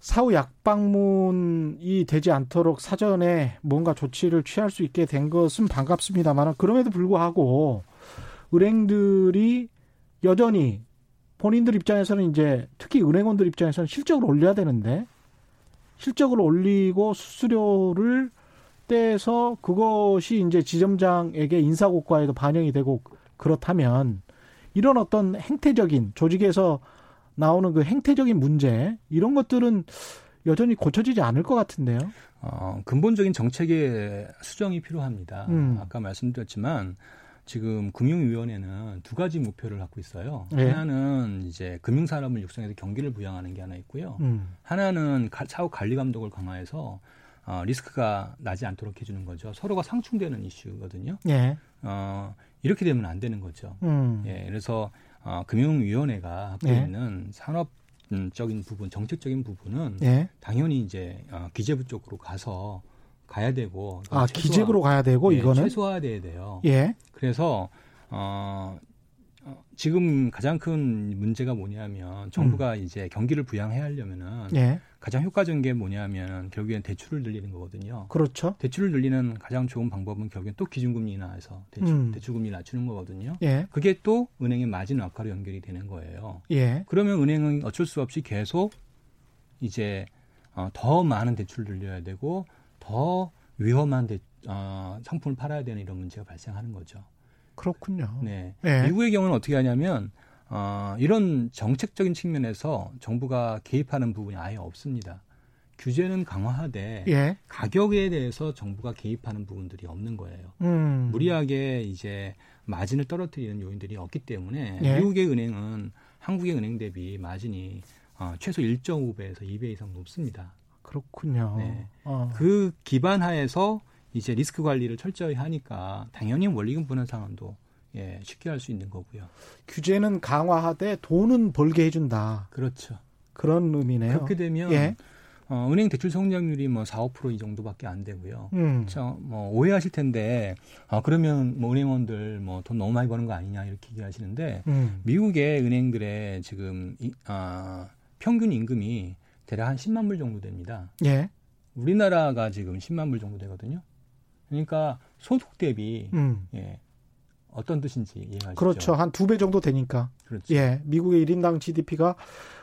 사후 약방문이 되지 않도록 사전에 뭔가 조치를 취할 수 있게 된 것은 반갑습니다만 그럼에도 불구하고 은행들이 여전히 본인들 입장에서는 이제 특히 은행원들 입장에서는 실적을 올려야 되는데 실적을 올리고 수수료를 떼서 그것이 이제 지점장에게 인사고과에도 반영이 되고 그렇다면 이런 어떤 행태적인 조직에서 나오는 그 행태적인 문제 이런 것들은 여전히 고쳐지지 않을 것 같은데요. 근본적인 정책의 수정이 필요합니다. 아까 말씀드렸지만 지금 금융위원회는 두 가지 목표를 갖고 있어요. 하나는 이제 금융산업을 육성해서 경기를 부양하는 게 하나 있고요. 하나는 사후 관리 감독을 강화해서 리스크가 나지 않도록 해주는 거죠. 서로가 상충되는 이슈거든요. 이렇게 되면 안 되는 거죠. 그래서 금융위원회가 갖고 있는 산업적인 부분, 정책적인 부분은 당연히 이제 기재부 쪽으로 가야 되고 기재부로 가야 되고 이거는 최소화돼야 돼요. 그래서 지금 가장 큰 문제가 뭐냐면 정부가 이제 경기를 부양해야 하려면은 가장 효과적인 게 뭐냐면 결국엔 대출을 늘리는 거거든요. 그렇죠. 대출을 늘리는 가장 좋은 방법은 결국엔 또 기준금리 인하해서 대출금리 낮추는 거거든요. 그게 또 은행의 마진 악화로 연결이 되는 거예요. 그러면 은행은 어쩔 수 없이 계속 이제 더 많은 대출을 늘려야 되고 더 위험한 상품을 팔아야 되는 이런 문제가 발생하는 거죠. 그렇군요. 네. 네. 미국의 경우는 어떻게 하냐면 이런 정책적인 측면에서 정부가 개입하는 부분이 아예 없습니다. 규제는 강화하되 예. 가격에 대해서 정부가 개입하는 부분들이 없는 거예요. 무리하게 이제 마진을 떨어뜨리는 요인들이 없기 때문에 예. 미국의 은행은 한국의 은행 대비 마진이 최소 1.5배에서 2배 이상 높습니다. 그렇군요. 네. 그 기반 하에서 이제 리스크 관리를 철저히 하니까 당연히 원리금 부담 상환도 예, 쉽게 할 수 있는 거고요. 규제는 강화하되 돈은 벌게 해준다. 그렇죠. 그런 의미네요. 그렇게 되면 예. 은행 대출 성장률이 뭐 4, 5% 이 정도밖에 안 되고요. 저 뭐 오해하실 텐데 그러면 뭐 은행원들 뭐 돈 너무 많이 버는 거 아니냐 이렇게 얘기하시는데 미국의 은행들의 지금 평균 임금이 대략 한 10만 불 정도 됩니다. 예. 우리나라가 지금 10만 불 정도 되거든요. 그러니까 소득 대비 예, 어떤 뜻인지 이해하시죠? 그렇죠. 한 2배 정도 되니까. 그렇죠. 예, 미국의 1인당 GDP가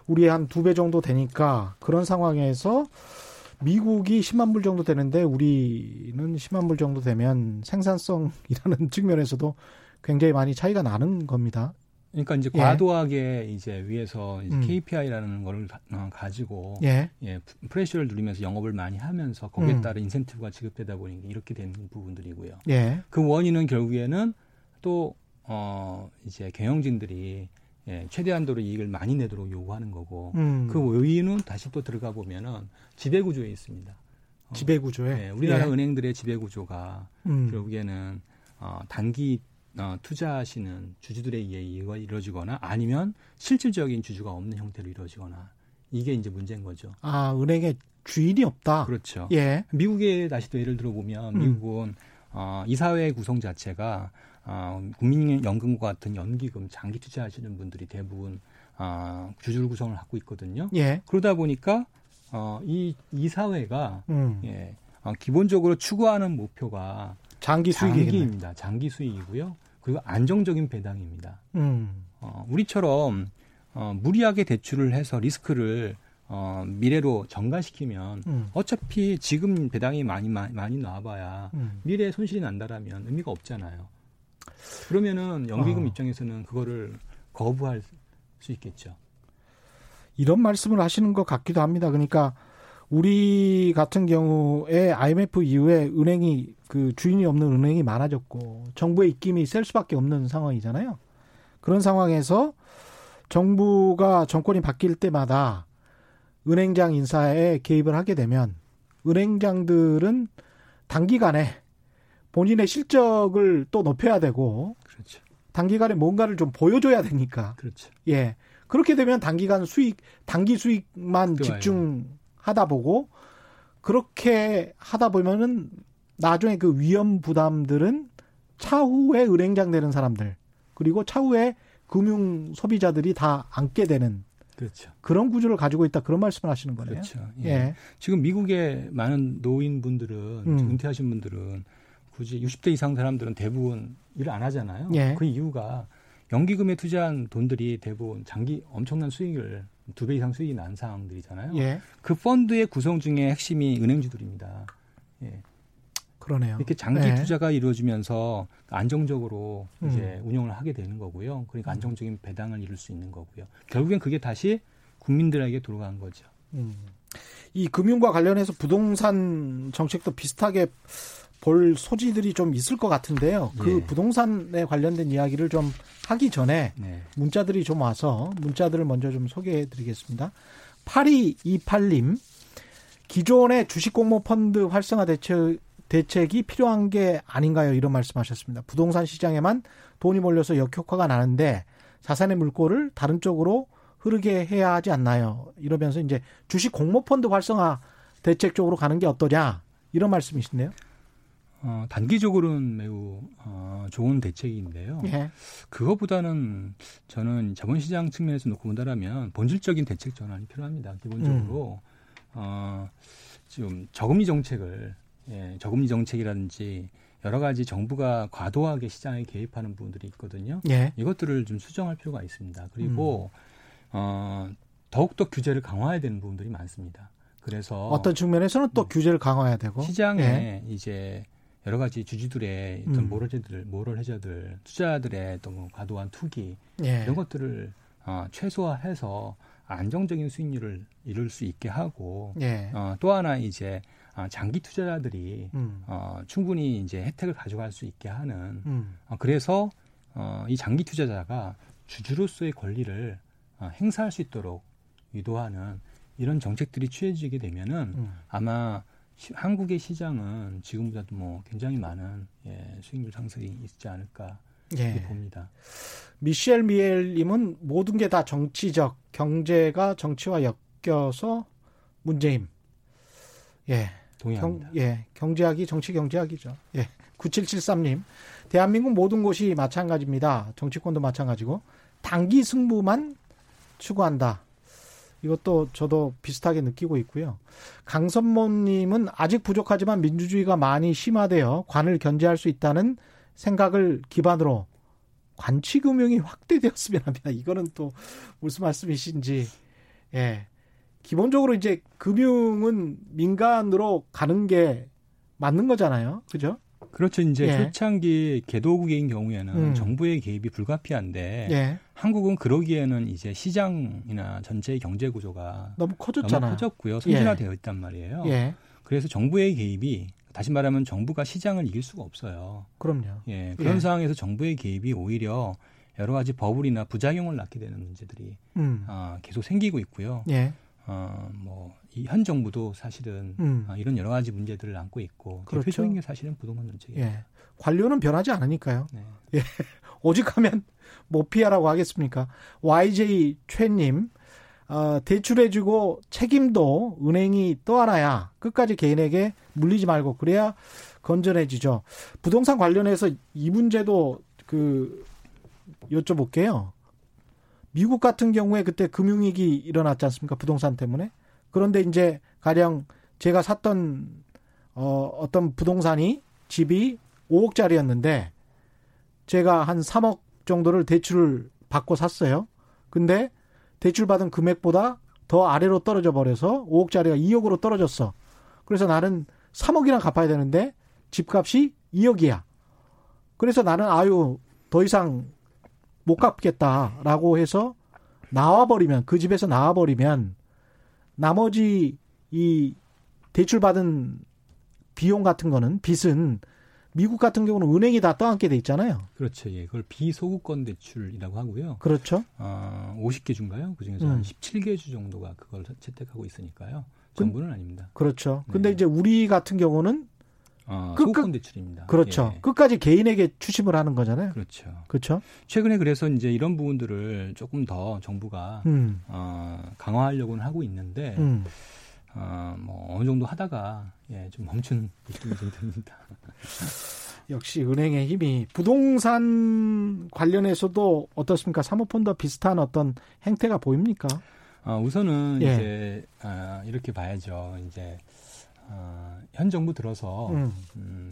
우리의 한 2배 정도 되니까 그런 상황에서 미국이 10만 불 정도 되는데 우리는 10만 불 정도 되면 생산성이라는 측면에서도 굉장히 많이 차이가 나는 겁니다. 그러니까 이제 과도하게 예. 이제 위에서 이제 KPI라는 거를 가지고 예. 예, 프레셔를 누리면서 영업을 많이 하면서 거기에 따른 인센티브가 지급되다 보니 이렇게 되는 부분들이고요. 예. 그 원인은 결국에는 또 이제 경영진들이 예, 최대한도로 이익을 많이 내도록 요구하는 거고 그 요인은 다시 또 들어가 보면은 지배구조에 있습니다. 지배구조에 예, 우리나라 예. 은행들의 지배구조가 결국에는 단기 투자하시는 주주들에 의해 이루어지거나 아니면 실질적인 주주가 없는 형태로 이루어지거나 이게 이제 문제인 거죠. 아, 은행에 주인이 없다. 그렇죠. 예. 미국에 다시 또 예를 들어보면 미국은 이사회 구성 자체가 국민연금과 같은 연기금 장기 투자하시는 분들이 대부분 주주 구성을 갖고 있거든요. 예. 그러다 보니까 이 이사회가 예, 기본적으로 추구하는 목표가 장기수익입니다. 장기수익이고요. 그리고 안정적인 배당입니다. 우리처럼 무리하게 대출을 해서 리스크를 미래로 전가시키면 어차피 지금 배당이 많이 나와봐야 미래에 손실이 난다라면 의미가 없잖아요. 그러면은 연기금 입장에서는 그거를 거부할 수 있겠죠. 이런 말씀을 하시는 것 같기도 합니다. 그러니까 우리 같은 경우에 IMF 이후에 은행이 그 주인이 없는 은행이 많아졌고 정부의 입김이 셀 수밖에 없는 상황이잖아요. 그런 상황에서 정부가 정권이 바뀔 때마다 은행장 인사에 개입을 하게 되면 은행장들은 단기간에 본인의 실적을 또 높여야 되고 그렇죠. 단기간에 뭔가를 좀 보여줘야 되니까 그렇죠. 예, 그렇게 되면 단기간 수익, 단기 수익만 집중하다 보고 그렇게 하다 보면은 나중에 그 위험 부담들은 차후에 은행장 되는 사람들 그리고 차후에 금융 소비자들이 다 안게 되는 그렇죠. 그런 구조를 가지고 있다. 그런 말씀을 하시는 거네요. 그렇죠. 예. 예. 지금 미국의 많은 노인분들은 은퇴하신 분들은 굳이 60대 이상 사람들은 대부분 일을 안 하잖아요. 예. 그 이유가 연기금에 투자한 돈들이 대부분 장기 엄청난 수익을 2배 이상 수익이 난 상황들이잖아요. 예. 그 펀드의 구성 중에 핵심이 은행주들입니다. 예. 그러네요. 이렇게 장기 예. 투자가 이루어지면서 안정적으로 이제 운영을 하게 되는 거고요. 그러니까 안정적인 배당을 이룰 수 있는 거고요. 결국엔 그게 다시 국민들에게 돌아간 거죠. 이 금융과 관련해서 부동산 정책도 비슷하게 볼 소지들이 좀 있을 것 같은데요. 그 예. 부동산에 관련된 이야기를 좀 하기 전에 네. 문자들이 좀 와서 문자들을 먼저 좀 소개해드리겠습니다. 8228님, 기존의 주식공모 펀드 활성화 대책이 필요한 게 아닌가요? 이런 말씀하셨습니다. 부동산 시장에만 돈이 몰려서 역효과가 나는데 자산의 물꼬를 다른 쪽으로 흐르게 해야 하지 않나요? 이러면서 이제 주식공모 펀드 활성화 대책 쪽으로 가는 게 어떠냐? 이런 말씀이신데요. 단기적으로는 매우 좋은 대책인데요. 예. 그것보다는 저는 자본 시장 측면에서 놓고 본다라면 본질적인 대책 전환이 필요합니다. 기본적으로 지금 저금리 정책을 예, 저금리 정책이라든지 여러 가지 정부가 과도하게 시장에 개입하는 부분들이 있거든요. 예. 이것들을 좀 수정할 필요가 있습니다. 그리고 더욱더 규제를 강화해야 되는 부분들이 많습니다. 그래서 어떤 측면에서는 또 규제를 강화해야 되고 시장에 예. 이제 여러 가지 주주들의 어떤 모럴 해저들, 투자들의 또 뭐 과도한 투기 예. 이런 것들을 최소화해서 안정적인 수익률을 이룰 수 있게 하고 예. 또 하나 이제 장기 투자자들이 충분히 이제 혜택을 가져갈 수 있게 하는 그래서 이 장기 투자자가 주주로서의 권리를 행사할 수 있도록 유도하는 이런 정책들이 취해지게 되면은 아마 한국의 시장은 지금보다도 뭐 굉장히 많은 예, 수익률 상승이 있지 않을까 예. 봅니다. 미셸 미엘님은 모든 게 다 정치적, 경제가 정치와 엮여서 문재인. 예, 동의합니다. 경제학이 정치 경제학이죠. 예, 9773님. 대한민국 모든 곳이 마찬가지입니다. 정치권도 마찬가지고 단기 승부만 추구한다. 이것도 저도 비슷하게 느끼고 있고요. 강선모님은 아직 부족하지만 민주주의가 많이 심화되어 관을 견제할 수 있다는 생각을 기반으로 관치금융이 확대되었으면 합니다. 이거는 또 무슨 말씀이신지. 예, 기본적으로 이제 금융은 민간으로 가는 게 맞는 거잖아요. 그죠? 그렇죠. 이제 예. 초창기 개도국인 경우에는 정부의 개입이 불가피한데 예. 한국은 그러기에는 이제 시장이나 전체의 경제 구조가 너무 커졌잖아요. 너무 커졌고요. 선진화되어 예. 있단 말이에요. 예. 그래서 정부의 개입이 다시 말하면 정부가 시장을 이길 수가 없어요. 그럼요. 예, 그런 예. 상황에서 정부의 개입이 오히려 여러 가지 버블이나 부작용을 낳게 되는 문제들이 계속 생기고 있고요. 예. 뭐 현 정부도 사실은 이런 여러 가지 문제들을 안고 있고 그렇죠. 대표적인 게 사실은 부동산 정책이에요. 예. 관료는 변하지 않으니까요. 네. 예. 오직하면 뭐 피하라고 하겠습니까? YJ 최님 대출해주고 책임도 은행이 떠안아야 끝까지 개인에게 물리지 말고 그래야 건전해지죠. 부동산 관련해서 이 문제도 여쭤볼게요. 미국 같은 경우에 그때 금융위기 일어났지 않습니까? 부동산 때문에. 그런데 이제 가령 제가 샀던 어떤 부동산이 집이 5억짜리였는데 제가 한 3억 정도를 대출을 받고 샀어요. 근데 대출받은 금액보다 더 아래로 떨어져 버려서 5억짜리가 2억으로 떨어졌어. 그래서 나는 3억이나 갚아야 되는데 집값이 2억이야. 그래서 나는 더 이상 못 갚겠다라고 해서 나와버리면, 그 집에서 나와버리면 나머지 이 대출받은 비용 같은 거는, 빚은 미국 같은 경우는 은행이 다 떠안게 돼 있잖아요. 그렇죠. 예. 그걸 비소구권 대출이라고 하고요. 그렇죠. 50개 주인가요? 그중에서 한 17개 주 정도가 그걸 채택하고 있으니까요. 전부는 아닙니다. 그렇죠. 네. 근데 이제 우리 같은 경우는 소구권 대출입니다. 그렇죠. 예. 끝까지 개인에게 추심을 하는 거잖아요. 그렇죠. 그렇죠. 최근에 그래서 이제 이런 부분들을 조금 더 정부가 강화하려고는 하고 있는데 뭐 어느 정도 하다가 좀 멈춘 느낌이 좀 듭니다. 역시 은행의 힘이. 부동산 관련해서도 어떻습니까? 사모펀드와 비슷한 어떤 행태가 보입니까? 우선은 예. 이제 이렇게 봐야죠. 이제 현 정부 들어서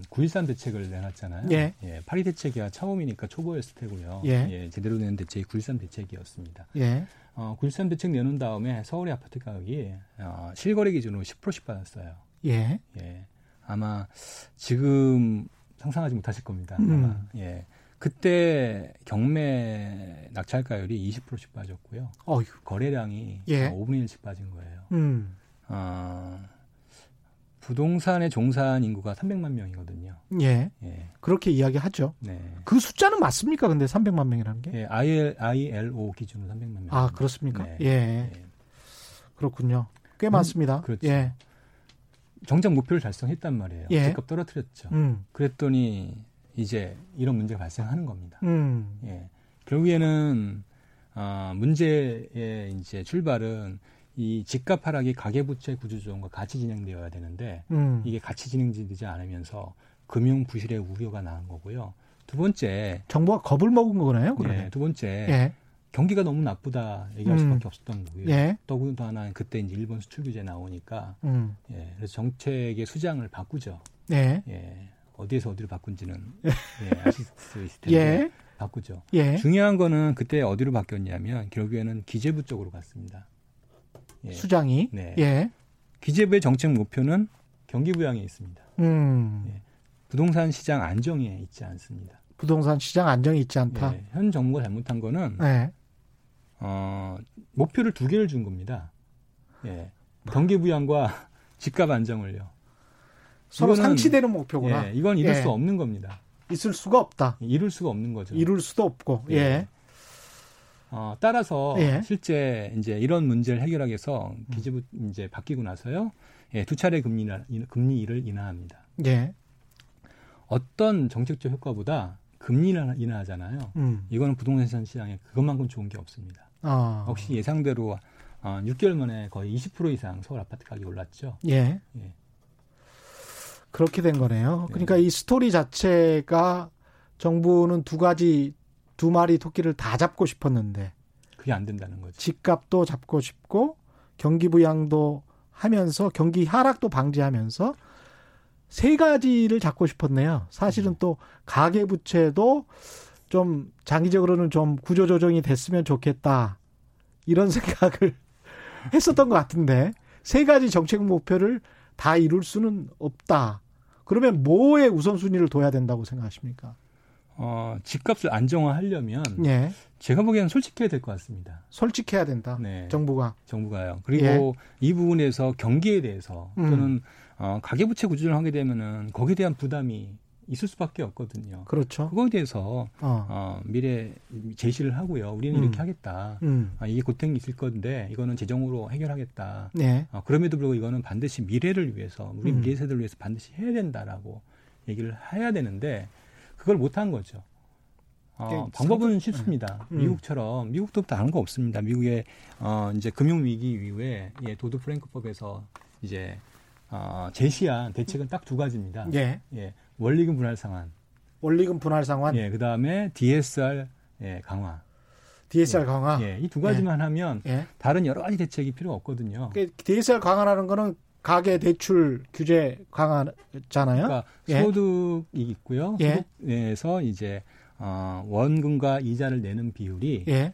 9.13 대책을 내놨잖아요. 예. 예, 파리 대책이야 처음이니까 초보였을 테고요. 예. 예, 제대로 된 대책이 9.13 대책이었습니다. 예. 9.13 대책 내놓은 다음에 서울의 아파트 가격이 실거래 기준으로 10%씩 받았어요. 예. 예. 아마 지금 상상하지 못하실 겁니다. 아마. 예. 그때 경매 낙찰가율이 20%씩 빠졌고요. 어휴. 거래량이 예. 5분의 1씩 빠진 거예요. 부동산의 종사한 인구가 300만 명이거든요. 예. 예. 그렇게 이야기하죠. 네. 그 숫자는 맞습니까? 근데 300만 명이라는 게? 예. ILO 기준으로 300만 명. 아, 그렇습니까? 네. 예. 예. 그렇군요. 꽤 많습니다. 그렇죠. 예. 정작 목표를 달성했단 말이에요. 예. 집값 떨어뜨렸죠. 그랬더니 이제 이런 문제가 발생하는 겁니다. 예. 결국에는 문제의 이제 출발은 이 집값 하락이 가계부채 구조조정과 같이 진행되어야 되는데 이게 같이 진행되지 않으면서 금융 부실의 우려가 나온 거고요. 두 번째, 정부가 겁을 먹은 거네요. 네, 두 번째 예. 경기가 너무 나쁘다 얘기할 수밖에 없었던 거고요. 예. 더군다나 그때 이제 일본 수출 규제 나오니까 예, 그래서 정책의 수장을 바꾸죠. 예. 예, 어디에서 어디로 바꾼지는 예, 아실 수 있을 텐데. 예. 바꾸죠. 예. 중요한 거는 그때 어디로 바뀌었냐면 결국에는 기재부 쪽으로 갔습니다. 예. 수장이. 네. 예. 기재부의 정책 목표는 경기 부양에 있습니다. 예. 부동산 시장 안정에 있지 않습니다. 부동산 시장 안정이 있지 않다. 네, 현 정부가 잘못한 거는 네. 목표를 두 개를 준 겁니다. 예, 경기 부양과 집값 안정을요. 서로 이거는, 상치되는 목표구나. 예, 이건 이룰 예. 수 없는 겁니다. 있을 수가 없다. 이룰 수가 없는 거죠. 이룰 수도 없고. 예. 예. 따라서 예. 실제 이제 이런 문제를 해결하기 위해서 기재부 이제 바뀌고 나서요. 예, 두 차례 금리를 인하합니다. 예. 어떤 정책적 효과보다 금리를 인하하잖아요. 이거는 부동산 시장에 그것만큼 좋은 게 없습니다. 역시 예상대로 6개월 만에 거의 20% 이상 서울 아파트 가격이 올랐죠. 예. 예. 그렇게 된 거네요. 네. 그러니까 이 스토리 자체가 정부는 두 마리 토끼를 다 잡고 싶었는데 그게 안 된다는 거죠. 집값도 잡고 싶고 경기 부양도 하면서 경기 하락도 방지하면서 세 가지를 잡고 싶었네요. 사실은 또 가계 부채도 좀 장기적으로는 좀 구조 조정이 됐으면 좋겠다. 이런 생각을 했었던 것 같은데 세 가지 정책 목표를 다 이룰 수는 없다. 그러면 뭐에 우선순위를 둬야 된다고 생각하십니까? 집값을 안정화하려면 예. 제가 보기에는 솔직해야 될 것 같습니다. 솔직해야 된다. 네. 정부가요. 그리고 예. 이 부분에서 경기에 대해서 또는 가계부채 구조를 하게 되면은 거기에 대한 부담이 있을 수밖에 없거든요. 그렇죠. 그거에 대해서 미래 제시를 하고요. 우리는 이렇게 하겠다. 이게 고통이 있을 건데 이거는 재정으로 해결하겠다. 네. 그럼에도 불구하고 이거는 반드시 미래를 위해서 우리 미래 세대를 위해서 반드시 해야 된다라고 얘기를 해야 되는데 그걸 못한 거죠. 방법은 쉽습니다. 미국처럼 미국도 다른 거 없습니다. 미국의 이제 금융위기 이후에 예, 도드 프랭크법에서 이제 제시한 대책은 딱 두 가지입니다. 예. 예. 원리금 분할 상환. 예, 그다음에 DSR 예, 강화. DSR 예, 강화. 예, 이 두 가지만 예. 하면 예. 다른 여러 가지 대책이 필요 없거든요. 그러니까 DSR 강화라는 거는 가계 대출 규제 강화잖아요. 그러니까 예. 소득이 있고요. 예. 소득에서 이제 원금과 이자를 내는 비율이 예.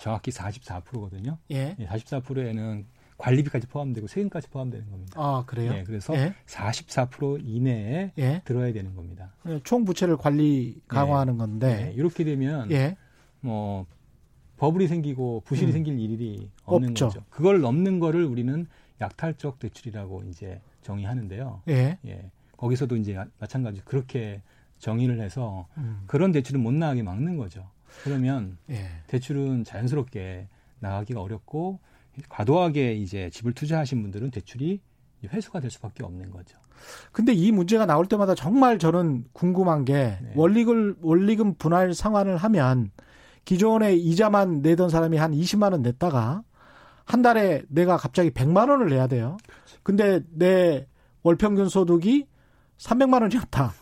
정확히 44%거든요. 예. 예, 44%에는 관리비까지 포함되고 세금까지 포함되는 겁니다. 아, 그래요? 네, 그래서 예. 44% 이내에 예. 들어야 되는 겁니다. 총 부채를 관리 강화하는 네. 건데 네, 이렇게 되면 예. 뭐 버블이 생기고 부실이 생길 일이 없는 없죠. 거죠. 그걸 넘는 거를 우리는 약탈적 대출이라고 이제 정의하는데요. 예. 예. 거기서도 이제 마찬가지 그렇게 정의를 해서 그런 대출은 못 나가게 막는 거죠. 그러면 예. 대출은 자연스럽게 나가기가 어렵고 과도하게 이제 집을 투자하신 분들은 대출이 회수가 될 수밖에 없는 거죠. 근데 이 문제가 나올 때마다 정말 저는 궁금한 게 네. 원리금 분할 상환을 하면 기존에 이자만 내던 사람이 한 20만 원 냈다가 한 달에 내가 갑자기 100만 원을 내야 돼요. 그렇죠. 근데 내 월평균 소득이 300만 원이었다.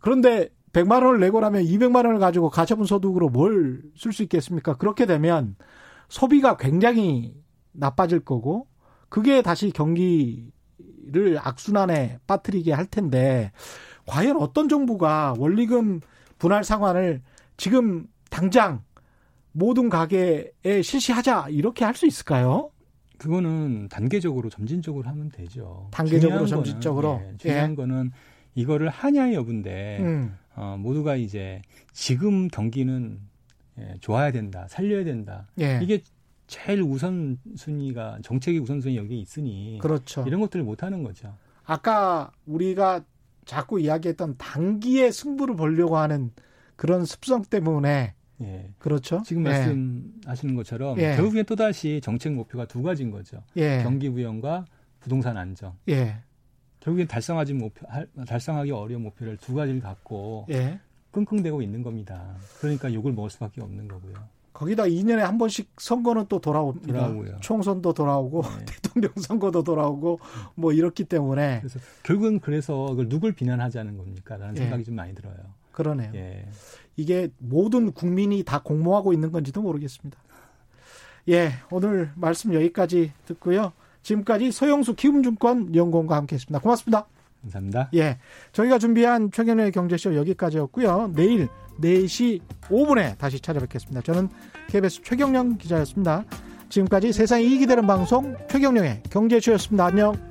그런데 100만 원을 내고 나면 200만 원을 가지고 가처분 소득으로 뭘 쓸 수 있겠습니까? 그렇게 되면 소비가 굉장히 나빠질 거고 그게 다시 경기를 악순환에 빠뜨리게 할 텐데 과연 어떤 정부가 원리금 분할 상환을 지금 당장 모든 가게에 실시하자 이렇게 할 수 있을까요? 그거는 단계적으로 점진적으로 하면 되죠. 단계적으로 점진적으로. 중요한 거는 이거를 하냐의 여부인데 모두가 이제 지금 경기는 예, 좋아야 된다, 살려야 된다. 예. 이게 제일 우선순위가 정책의 우선순위 여기에 있으니 그렇죠. 이런 것들을 못하는 거죠. 아까 우리가 자꾸 이야기했던 단기의 승부를 보려고 하는 그런 습성 때문에 예. 그렇죠. 지금 말씀하시는 예. 것처럼 예. 결국에 또다시 정책 목표가 두 가지인 거죠. 예. 경기 부양과 부동산 안정. 예. 결국엔 달성하기 어려운 목표를 두 가지를 갖고 예. 끙끙대고 있는 겁니다. 그러니까 욕을 먹을 수밖에 없는 거고요. 거기다 2년에 한 번씩 선거는 또 돌아옵니다. 돌아오고요. 총선도 돌아오고 네. 대통령 선거도 돌아오고 뭐 이렇기 때문에. 그래서 결국은 그래서 그걸 누굴 비난하자는 겁니까? 라는 예. 생각이 좀 많이 들어요. 그러네요. 예. 이게 모든 국민이 다 공모하고 있는 건지도 모르겠습니다. 예, 오늘 말씀 여기까지 듣고요. 지금까지 서영수 키움증권 연구원과 함께했습니다. 고맙습니다. 감사합니다. 예, 저희가 준비한 최경영의 경제쇼 여기까지였고요. 내일 4시 5분에 다시 찾아뵙겠습니다. 저는 KBS 최경영 기자였습니다. 지금까지 세상이 이익이 되는 방송 최경영의 경제쇼였습니다. 안녕.